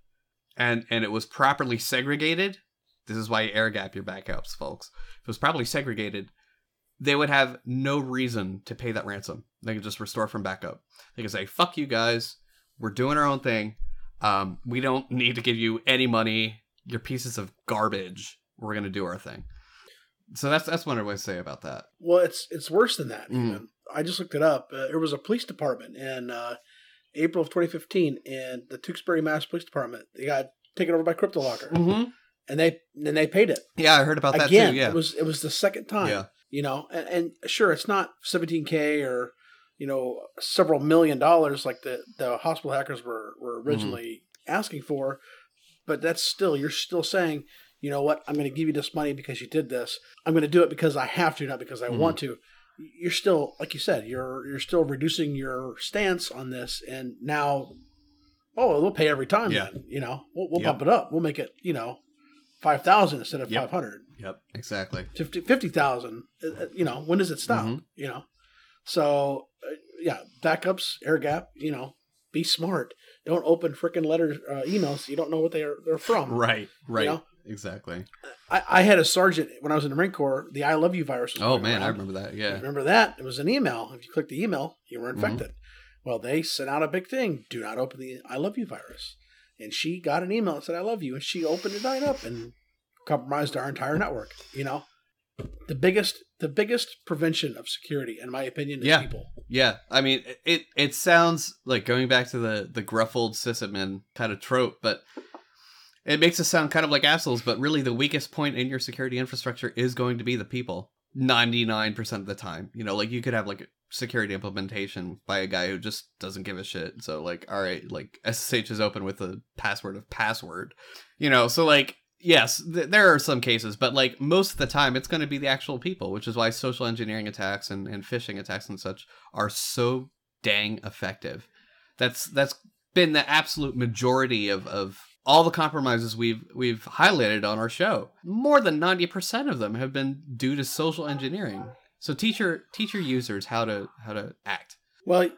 and, and it was properly segregated, this is why you air gap your backups, folks. If it was properly segregated, they would have no reason to pay that ransom. They could just restore from backup. They could say, fuck you guys, we're doing our own thing. Um, we don't need to give you any money. You're pieces of garbage. We're going to do our thing. So that's that's what I would say about that. Well, it's it's worse than that. Mm. I just looked it up. Uh, there was a police department in uh, April of twenty fifteen, and the Tewksbury, Mass. Police Department, they got taken over by CryptoLocker, mm-hmm. and they and they paid it. Yeah, I heard about that Again, too. Yeah, it was it was the second time. Yeah. You know, and, and sure, it's not seventeen K or you know several million dollars like the, the hospital hackers were were originally mm-hmm. asking for, but that's still you're still saying. You know what, I'm going to give you this money because you did this. I'm going to do it because I have to, not because I mm-hmm. want to. You're still, like you said, you're you're still reducing your stance on this. And now, oh, we'll pay every time yeah. then. You know, we'll, we'll yep. bump it up. We'll make it, you know, five thousand instead of yep. five hundred. Yep, exactly. fifty thousand. You know, when does it stop? Mm-hmm. You know, so yeah, backups, air gap, you know, be smart. Don't open freaking letters, uh, emails. So you don't know what they are, they're from. Right, right. You know? Exactly. I, I had a sergeant when I was in the Marine Corps. The I Love You virus was oh, man, around. I remember that. Yeah. I remember that. It was an email. If you clicked the email, you were infected. Mm-hmm. Well, they sent out a big thing. Do not open the I Love You virus. And she got an email that said, I love you. And she opened it right up and compromised our entire network. You know, the biggest the biggest prevention of security, in my opinion, is yeah. people. Yeah. I mean, it, it sounds like going back to the, the gruff old sysadmin kind of trope, but it makes us sound kind of like assholes, but really the weakest point in your security infrastructure is going to be the people ninety-nine percent of the time. You know, like you could have like a security implementation by a guy who just doesn't give a shit. So like, all right, like S S H is open with a password of password, you know? So like, yes, th- there are some cases, but like most of the time it's going to be the actual people, which is why social engineering attacks and, and phishing attacks and such are so dang effective. That's, that's been the absolute majority of, of, all the compromises we've we've highlighted on our show. More than ninety percent of them have been due to social engineering. So teach your, teach your users how to how to act. Well,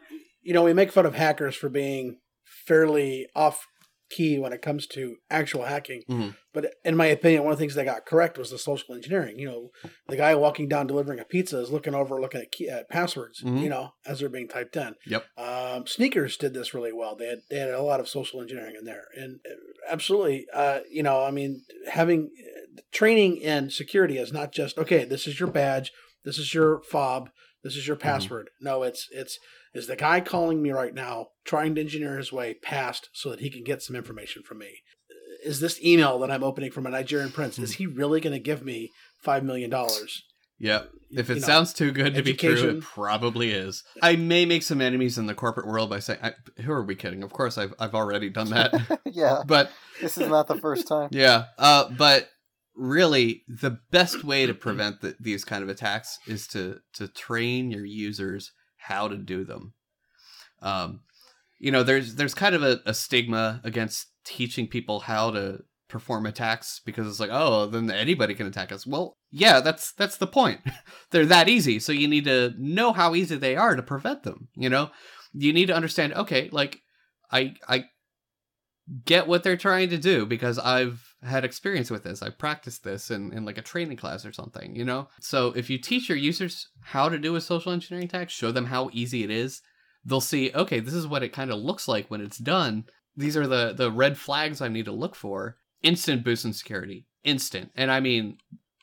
you know, we make fun of hackers for being fairly off key when it comes to actual hacking. Mm-hmm. But in my opinion, one of the things they got correct was the social engineering. You know, the guy walking down delivering a pizza is looking over, looking at, key, at passwords, mm-hmm. you know, as they're being typed in. Yep. Um, Sneakers did this really well. They had, they had a lot of social engineering in there. And absolutely, uh, you know, I mean, having training in security is not just, okay, this is your badge, this is your fob, this is your password. Mm-hmm. No, it's, it's, is the guy calling me right now trying to engineer his way past so that he can get some information from me? Is this email that I'm opening from a Nigerian prince, mm-hmm. is he really going to give me five million dollars? Yeah. If it you sounds know, too good to education. be true, it probably is. I may make some enemies in the corporate world by saying, I, who are we kidding? Of course, I've I've already done that. Yeah. But this is not the first time. Yeah. Uh, but really, the best way to prevent the, these kind of attacks is to to train your users how to do them. Um, you know, there's there's kind of a, a stigma against teaching people how to perform attacks because it's like, oh, then anybody can attack us. Well, yeah, that's that's the point. They're that easy. So you need to know how easy they are to prevent them. You know, you need to understand, okay, like I I get what they're trying to do because I've had experience with this. I practiced this in, in like a training class or something, you know? So if you teach your users how to do a social engineering attack, show them how easy it is, they'll see, okay, this is what it kind of looks like when it's done. These are the, the red flags I need to look for. Instant boost in security. Instant. And I mean,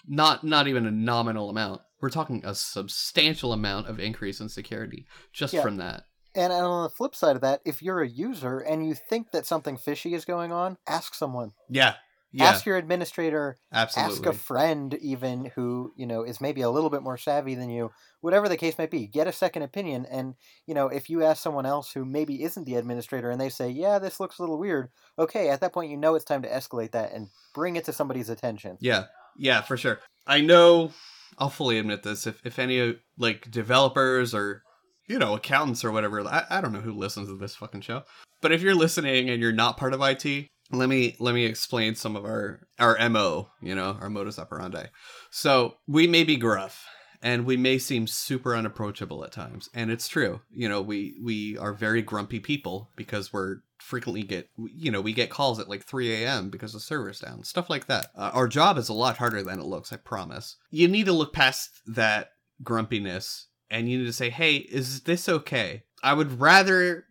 not not even a nominal amount. We're talking a substantial amount of increase in security just yeah. from that. And on the flip side of that, if you're a user and you think that something fishy is going on, ask someone. Yeah. Yeah. Ask your administrator, Absolutely. ask a friend even who, you know, is maybe a little bit more savvy than you, whatever the case might be, get a second opinion. And, you know, if you ask someone else who maybe isn't the administrator and they say, yeah, this looks a little weird. Okay. At that point, you know, it's time to escalate that and bring it to somebody's attention. Yeah. Yeah, for sure. I know I'll fully admit this. If, if any like developers or, you know, accountants or whatever, I, I don't know who listens to this fucking show, but if you're listening and you're not part of I T, Let me let me explain some of our, our M O, you know, our modus operandi. So we may be gruff and we may seem super unapproachable at times. And it's true. You know, we we are very grumpy people because we're frequently get, you know, we get calls at like three a.m. because the server's down, stuff like that. Uh, our job is a lot harder than it looks, I promise. You need to look past that grumpiness and you need to say, hey, is this okay? I would rather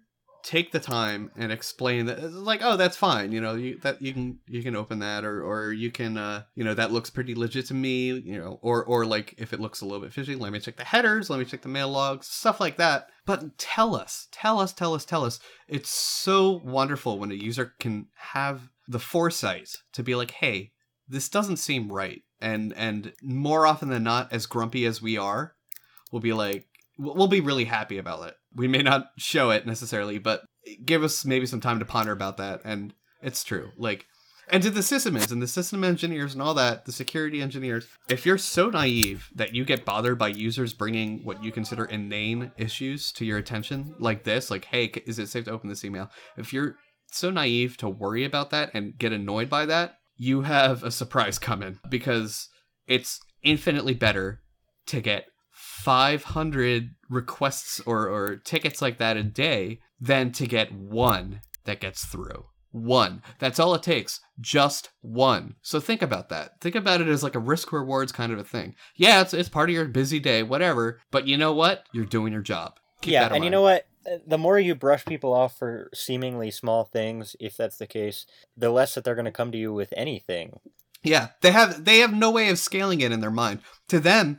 take the time and explain that, like, oh, that's fine, you know, you that you can you can open that, or or you can uh you know, that looks pretty legit to me, you know, or or like if it looks a little bit fishy, let me check the headers, let me check the mail logs, stuff like that. But tell us tell us tell us tell us it's so wonderful when a user can have the foresight to be like, hey, this doesn't seem right. And and more often than not, as grumpy as we are, we'll be like, we'll be really happy about it. We may not show it necessarily, but give us maybe some time to ponder about that. And it's true. Like, and to the sysadmins and the system engineers and all that, the security engineers, if you're so naive that you get bothered by users bringing what you consider inane issues to your attention like this, like, hey, is it safe to open this email? If you're so naive to worry about that and get annoyed by that, you have a surprise coming, because it's infinitely better to get five hundred requests or, or tickets like that a day than to get one that gets through. One. That's all it takes. Just one. So think about that. Think about it as like a risk rewards kind of a thing. Yeah, it's it's part of your busy day, whatever. But you know what? You're doing your job. Keep yeah, that in and mind. You know what? The more you brush people off for seemingly small things, if that's the case, the less that they're going to come to you with anything. Yeah, they have they have no way of scaling it in their mind. To them,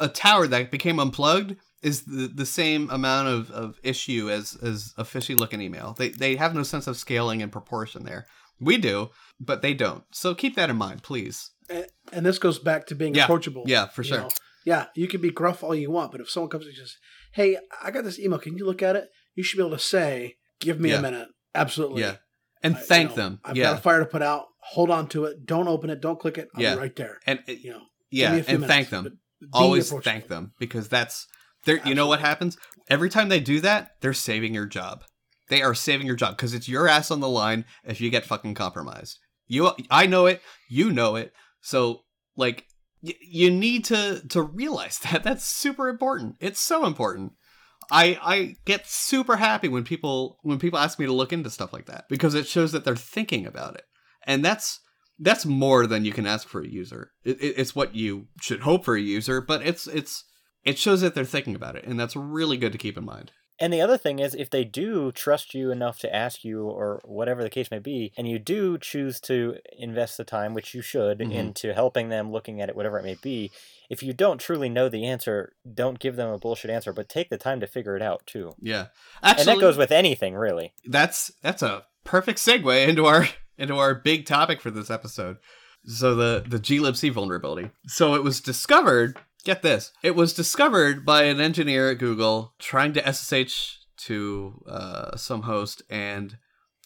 a tower that became unplugged is the, the same amount of, of issue as, as a fishy-looking email. They they have no sense of scaling and proportion there. We do, but they don't. So keep that in mind, please. And, and this goes back to being yeah. approachable. Yeah, for sure. Know? Yeah, you can be gruff all you want, but if someone comes and says, hey, I got this email, can you look at it? You should be able to say, give me yeah. a minute. Absolutely. Yeah. And I, thank you know, them. I've yeah. got a fire to put out. Hold on to it. Don't open it. Don't click it. I'll yeah. be right there. And it, you know, yeah, and minutes, thank them. Always thank them because that's there. You know what happens every time they do that? They're saving your job. They are saving your job because it's your ass on the line if you get fucking compromised. You, I know it. You know it. So like, y- you need to to realize that that's super important. It's so important. I, I get super happy when people when people ask me to look into stuff like that because it shows that they're thinking about it. And that's that's more than you can ask for a user. It, it, it's what you should hope for a user, but it's it's it shows that they're thinking about it. And that's really good to keep in mind. And the other thing is, if they do trust you enough to ask you or whatever the case may be, and you do choose to invest the time, which you should, mm-hmm. into helping them, looking at it, whatever it may be, if you don't truly know the answer, don't give them a bullshit answer, but take the time to figure it out, too. Yeah. Actually, and that goes with anything, really. That's that's a perfect segue into our into our big topic for this episode. So the, the glibc vulnerability. So it was discovered... Get this. It was discovered by an engineer at Google trying to S S H to uh, some host and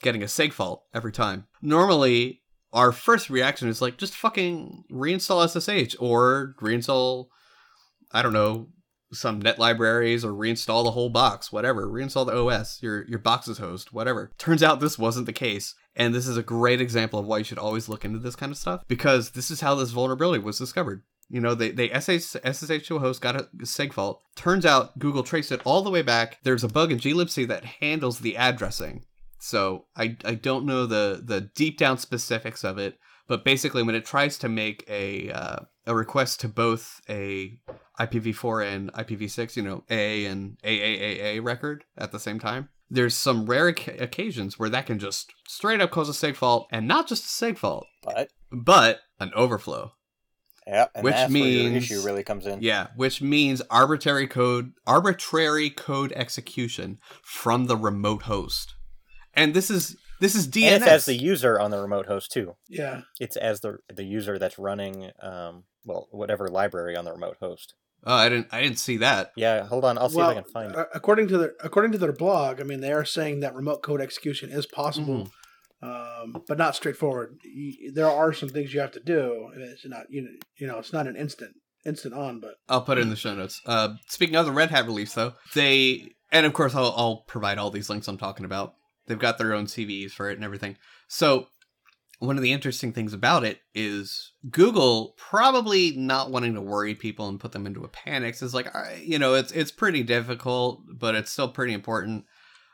getting a seg fault every time. Normally, our first reaction is like, just fucking reinstall S S H or reinstall, I don't know, some net libraries or reinstall the whole box, whatever. Reinstall the O S, your, your box's host, whatever. Turns out this wasn't the case. And this is a great example of why you should always look into this kind of stuff because this is how this vulnerability was discovered. You know, they, they S S H to a host, got a seg fault. Turns out Google traced it all the way back. There's a bug in glibc that handles the addressing. So I I don't know the, the deep down specifics of it, but basically when it tries to make a uh, a request to both a I P v four and I P v six, you know, A and triple A record at the same time, there's some rare occasions where that can just straight up cause a seg fault, and not just a seg fault, but, but an overflow. Yeah, and which that's means, where your issue really comes in. Yeah, which means arbitrary code, arbitrary code execution from the remote host, and this is this is D N S. And it's as the user on the remote host too. Yeah, it's as the the user that's running, um, well, whatever library on the remote host. Oh, I didn't, I didn't see that. Yeah, hold on, I'll see well, if I can find it. According to their, according to their blog, I mean, they are saying that remote code execution is possible. Mm-hmm. Um, but not straightforward. There are some things you have to do, and it's not you know it's not an instant instant on. But I'll put it in the show notes. Uh, speaking of the Red Hat release, though, they and of course I'll, I'll provide all these links I'm talking about. They've got their own C V Es for it and everything. So one of the interesting things about it is Google probably not wanting to worry people and put them into a panic. So it's like all right, you know it's it's pretty difficult, but it's still pretty important.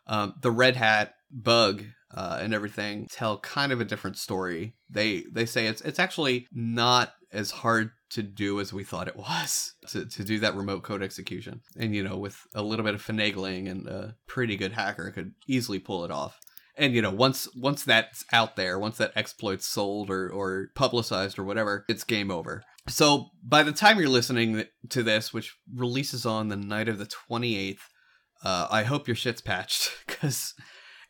Um, the Red Hat bug. Uh, and everything tell kind of a different story. They they say it's it's actually not as hard to do as we thought it was to, to do that remote code execution. And, you know, with a little bit of finagling and a pretty good hacker could easily pull it off. And, you know, once once that's out there, once that exploit's sold or, or publicized or whatever, it's game over. So by the time you're listening to this, which releases on the night of the twenty-eighth, uh, I hope your shit's patched because...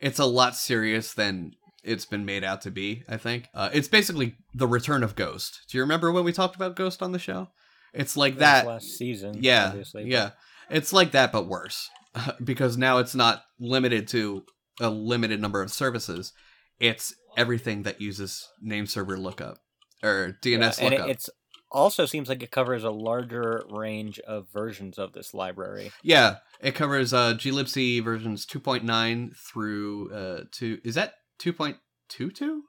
It's a lot serious than it's been made out to be, I think. Uh, it's basically the return of Ghost. Do you remember when we talked about Ghost on the show? It's like it that. Last season. Yeah, obviously. Yeah. It's like that, but worse. Because now it's not limited to a limited number of services. It's everything that uses name server lookup or D N S yeah, and lookup. It, it's also seems like it covers a larger range of versions of this library. Yeah. It covers uh, glibc versions two point nine through uh, two. Is that two point two two?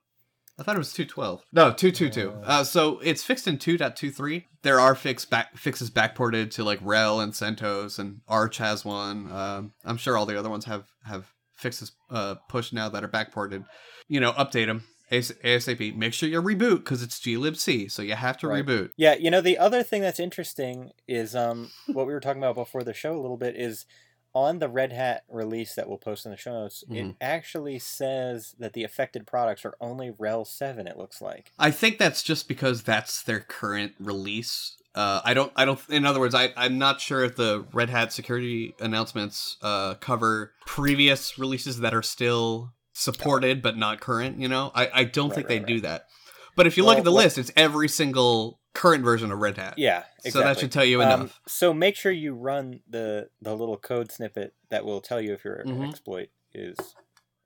I thought it was two twelve. No, two twenty-two. Uh, uh, so it's fixed in two point two three. There are fix back, fixes backported to like RHEL and CentOS and Arch has one. Um, I'm sure all the other ones have, have fix this uh, push now that are backported, you know, update them ASAP. Make sure you reboot because it's glibc, so you have to right. reboot. Yeah, you know, the other thing that's interesting is um, what we were talking about before the show a little bit is on the Red Hat release that we'll post in the show notes, mm-hmm. it actually says that the affected products are only R H E L seven, it looks like. I think that's just because that's their current release. Uh, I don't, I don't, in other words, I, I'm not sure if the Red Hat security announcements uh, cover previous releases that are still supported but not current, you know? I, I don't right, think right, they right. do that. But if you well, look at the list, it's every single current version of Red Hat. Yeah, exactly. So that should tell you enough. Um, so make sure you run the, the little code snippet that will tell you if your mm-hmm. exploit is,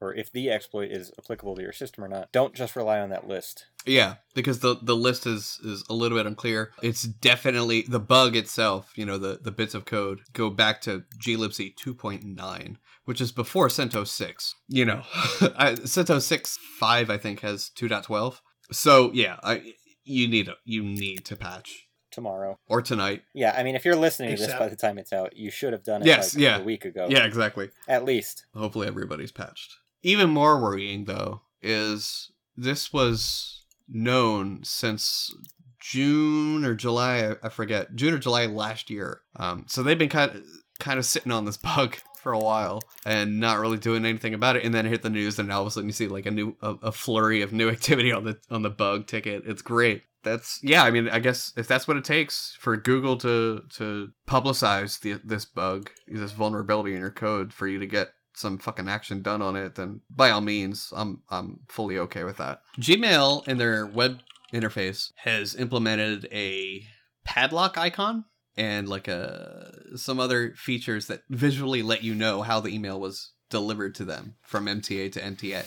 or if the exploit is applicable to your system or not. Don't just rely on that list. Yeah, because the, the list is, is a little bit unclear. It's definitely the bug itself, you know, the, the bits of code go back to glibc two point nine, which is before CentOS six. You know, CentOS six point five, I think, has two point twelve. So, yeah, I... You need a, you need to patch tomorrow or tonight. Yeah, I mean, if you're listening to this by the time it's out, you should have done it yes, like yeah. a week ago. Yeah, exactly. At least. Hopefully everybody's patched. Even more worrying, though, is this was known since June or July. I forget. June or July last year. Um, so they've been kind of, kind of sitting on this bug for a while and not really doing anything about it, and then hit the news, and all of a sudden you see like a new a, a flurry of new activity on the on the bug ticket. It's great. That's yeah. I mean, I guess if that's what it takes for Google to to publicize the, this bug, this vulnerability in your code, for you to get some fucking action done on it, then by all means, I'm I'm fully okay with that. Gmail in their web interface has implemented a padlock icon and like a, some other features that visually let you know how the email was delivered to them from M T A to M T A.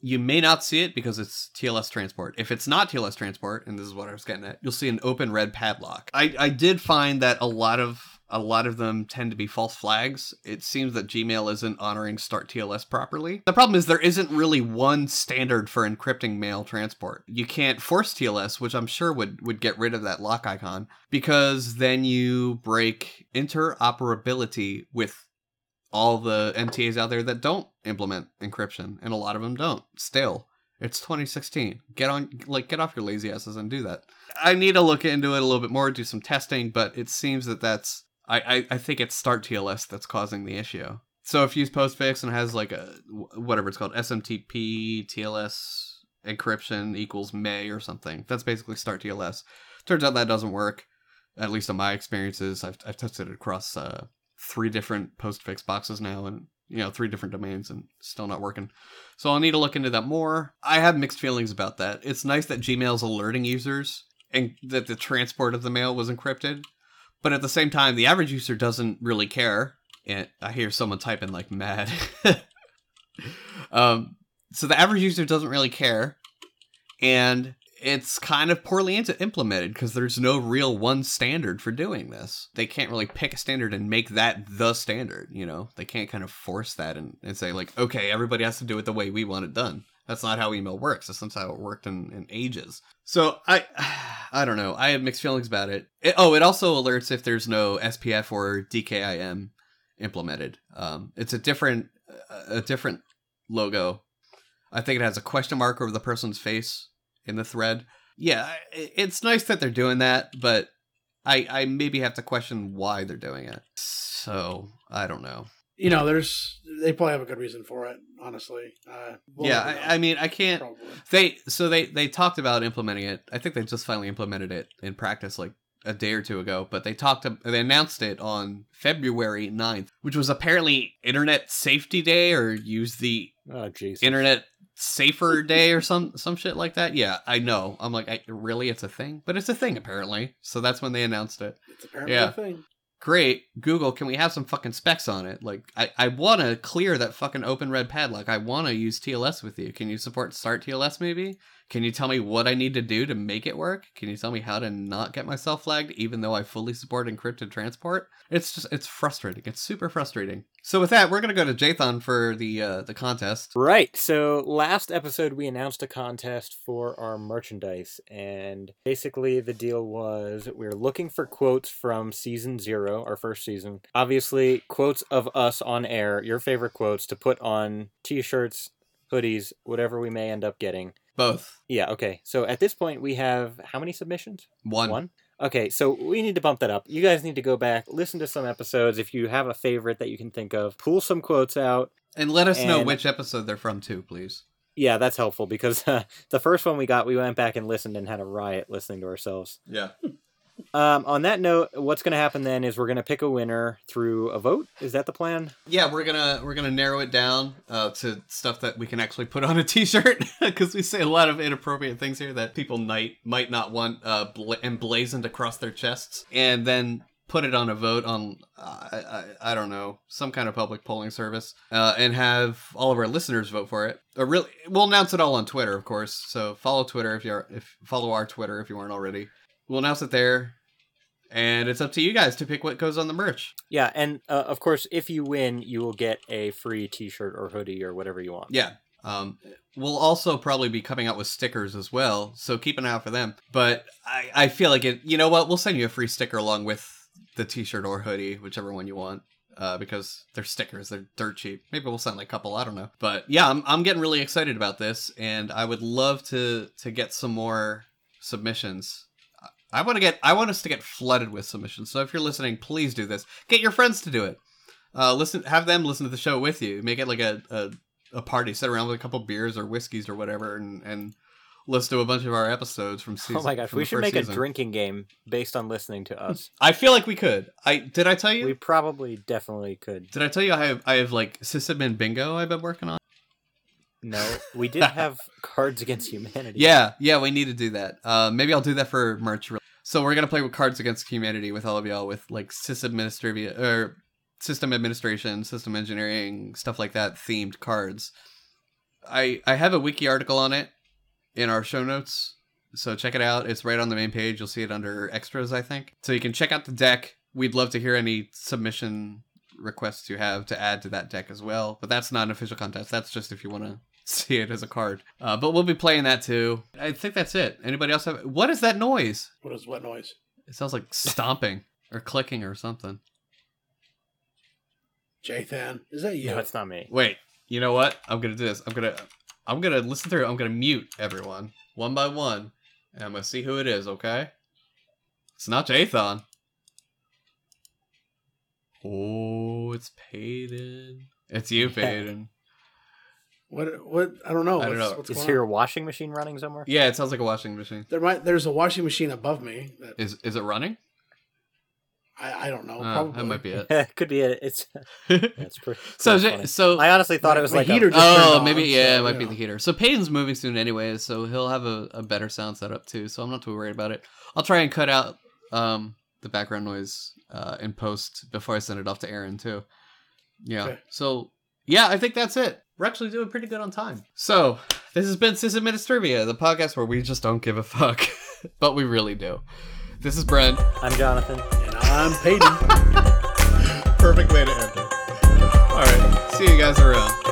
You may not see it because it's T L S transport. If it's not T L S transport, and this is what I was getting at, you'll see an open red padlock. I, I did find that a lot of a lot of them tend to be false flags. It seems that Gmail isn't honoring Start T L S properly. The problem is there isn't really one standard for encrypting mail transport. You can't force T L S, which I'm sure would, would get rid of that lock icon, because then you break interoperability with all the M T As out there that don't implement encryption, and a lot of them don't. Still, it's twenty sixteen. Get on, like, get off your lazy asses and do that. I need to look into it a little bit more, do some testing, but it seems that that's I, I, I think it's Start T L S that's causing the issue. So if you use Postfix and it has like a whatever it's called, S M T P T L S encryption equals May or something, that's basically Start T L S. Turns out that doesn't work. At least in my experiences, I've I've tested it across. Uh, three different Postfix boxes now, and you know, three different domains, and still not working. So I'll need to look into that more. I have mixed feelings about that. It's nice that Gmail's alerting users and that the transport of the mail was encrypted, but at the same time, the average user doesn't really care. And I hear someone typing like mad. um, so the average user doesn't really care, and it's kind of poorly implemented because there's no real one standard for doing this. They can't really pick a standard and make that the standard, you know? They can't kind of force that and, and say, like, okay, everybody has to do it the way we want it done. That's not how email works. That's not how it worked in, in ages. So I I don't know. I have mixed feelings about it. it. Oh, it also alerts if there's no S P F or D K I M implemented. Um, it's a different a different logo. I think it has a question mark over the person's face in the thread. Yeah, it's nice that they're doing that, but I, I maybe have to question why they're doing it. So, I don't know. You know, there's they probably have a good reason for it, honestly. Uh, we'll yeah, I, I mean, I can't... Probably. They So they, they talked about implementing it. I think they just finally implemented it in practice like a day or two ago, but they talked. They announced it on February ninth, which was apparently Internet Safety Day, or use the oh, Internet... Safer Day or some some shit like that. Yeah, I know. I'm like, I, really? It's a thing? But it's a thing, apparently. So that's when they announced it. It's apparently yeah. a thing. Great. Google, can we have some fucking specs on it? Like, I, I want to clear that fucking open red padlock. I want to use T L S with you. Can you support Start T L S, maybe? Can you tell me what I need to do to make it work? Can you tell me how to not get myself flagged, even though I fully support encrypted transport? It's just, it's frustrating. It's super frustrating. So with that, we're going to go to Jathan for the uh, the contest. Right. So last episode, we announced a contest for our merchandise. And basically the deal was we were looking for quotes from season zero, our first season. Obviously, quotes of us on air, your favorite quotes to put on t-shirts, hoodies, whatever we may end up getting. Both. Yeah, okay. So at this point, we have how many submissions? One. One? Okay, so we need to bump that up. You guys need to go back, listen to some episodes. If you have a favorite that you can think of, pull some quotes out. And let us and... know which episode they're from, too, please. Yeah, that's helpful, because uh, the first one we got, we went back and listened and had a riot listening to ourselves. Yeah. Um, on that note, what's going to happen then is we're going to pick a winner through a vote. Is that the plan? Yeah, we're gonna we're gonna narrow it down uh, to stuff that we can actually put on a T-shirt, because we say a lot of inappropriate things here that people might might not want uh, bla- emblazoned across their chests, and then put it on a vote on uh, I, I I don't know, some kind of public polling service, uh, and have all of our listeners vote for it. Or really, we'll announce it all on Twitter, of course. So follow Twitter if you're if follow our Twitter if you aren't already. We'll announce it there, and it's up to you guys to pick what goes on the merch. Yeah, and uh, of course, if you win, you will get a free t-shirt or hoodie or whatever you want. Yeah. Um, we'll also probably be coming out with stickers as well, so keep an eye out for them. But I, I feel like, it. you know what, we'll send you a free sticker along with the t-shirt or hoodie, whichever one you want. Uh, because they're stickers, they're dirt cheap. Maybe we'll send like a couple, I don't know. But yeah, I'm I'm getting really excited about this, and I would love to to get some more submissions. I want to get. I want us to get flooded with submissions. So if you're listening, please do this. Get your friends to do it. Uh, listen, have them listen to the show with you. Make it like a, a, a party. Sit around with a couple beers or whiskeys or whatever, and, and listen to a bunch of our episodes from season. Oh my gosh, we should make season. a drinking game based on listening to us. I feel like we could. I did. I tell you, we probably definitely could. Did I tell you I have I have like sysadmin bingo I've been working on? No, we did have Cards Against Humanity. Yeah, yeah, we need to do that. Uh, maybe I'll do that for merch. So we're gonna play with Cards Against Humanity with all of y'all, with like sys administri- or system administration, system engineering, stuff like that, themed cards. I I have a wiki article on it in our show notes, so check it out. It's right on the main page. You'll see it under extras, I think. So you can check out the deck. We'd love to hear any submission requests you have to add to that deck as well. But that's not an official contest. That's just if you want to see it as a card, uh but we'll be playing that too. I think that's it. Anybody else have what is that noise what is what noise It sounds like stomping or clicking or something. Jathan, is that you? No, it's not me. Wait, you know what, I'm gonna do this. I'm gonna i'm gonna listen through. I'm gonna mute everyone one by one, and I'm gonna see who it is. Okay, it's not Jathan. Oh, it's Payton. It's you, Payton. Yeah. What? What? I don't know. I don't what's, know. What's is there on? A washing machine running somewhere? Yeah, it sounds like a washing machine. There might. There's a washing machine above me. That... Is is it running? I, I don't know. Uh, probably. That might be it. Could be it. It's. That's pretty. so j- so I honestly thought my, it was like heater. A, just oh, maybe on, yeah, so, it might be know. the heater. So Peyton's moving soon, anyways, so he'll have a, a better sound setup too. So I'm not too worried about it. I'll try and cut out um the background noise uh in post before I send it off to Aaron too. Yeah. Okay. So yeah, I think that's it. We're actually doing pretty good on time. So, this has been SysAdministrivia, the podcast where we just don't give a fuck. But we really do. This is Brent. I'm Jonathan. And I'm Peyton. Perfect way to end it. Alright, see you guys around.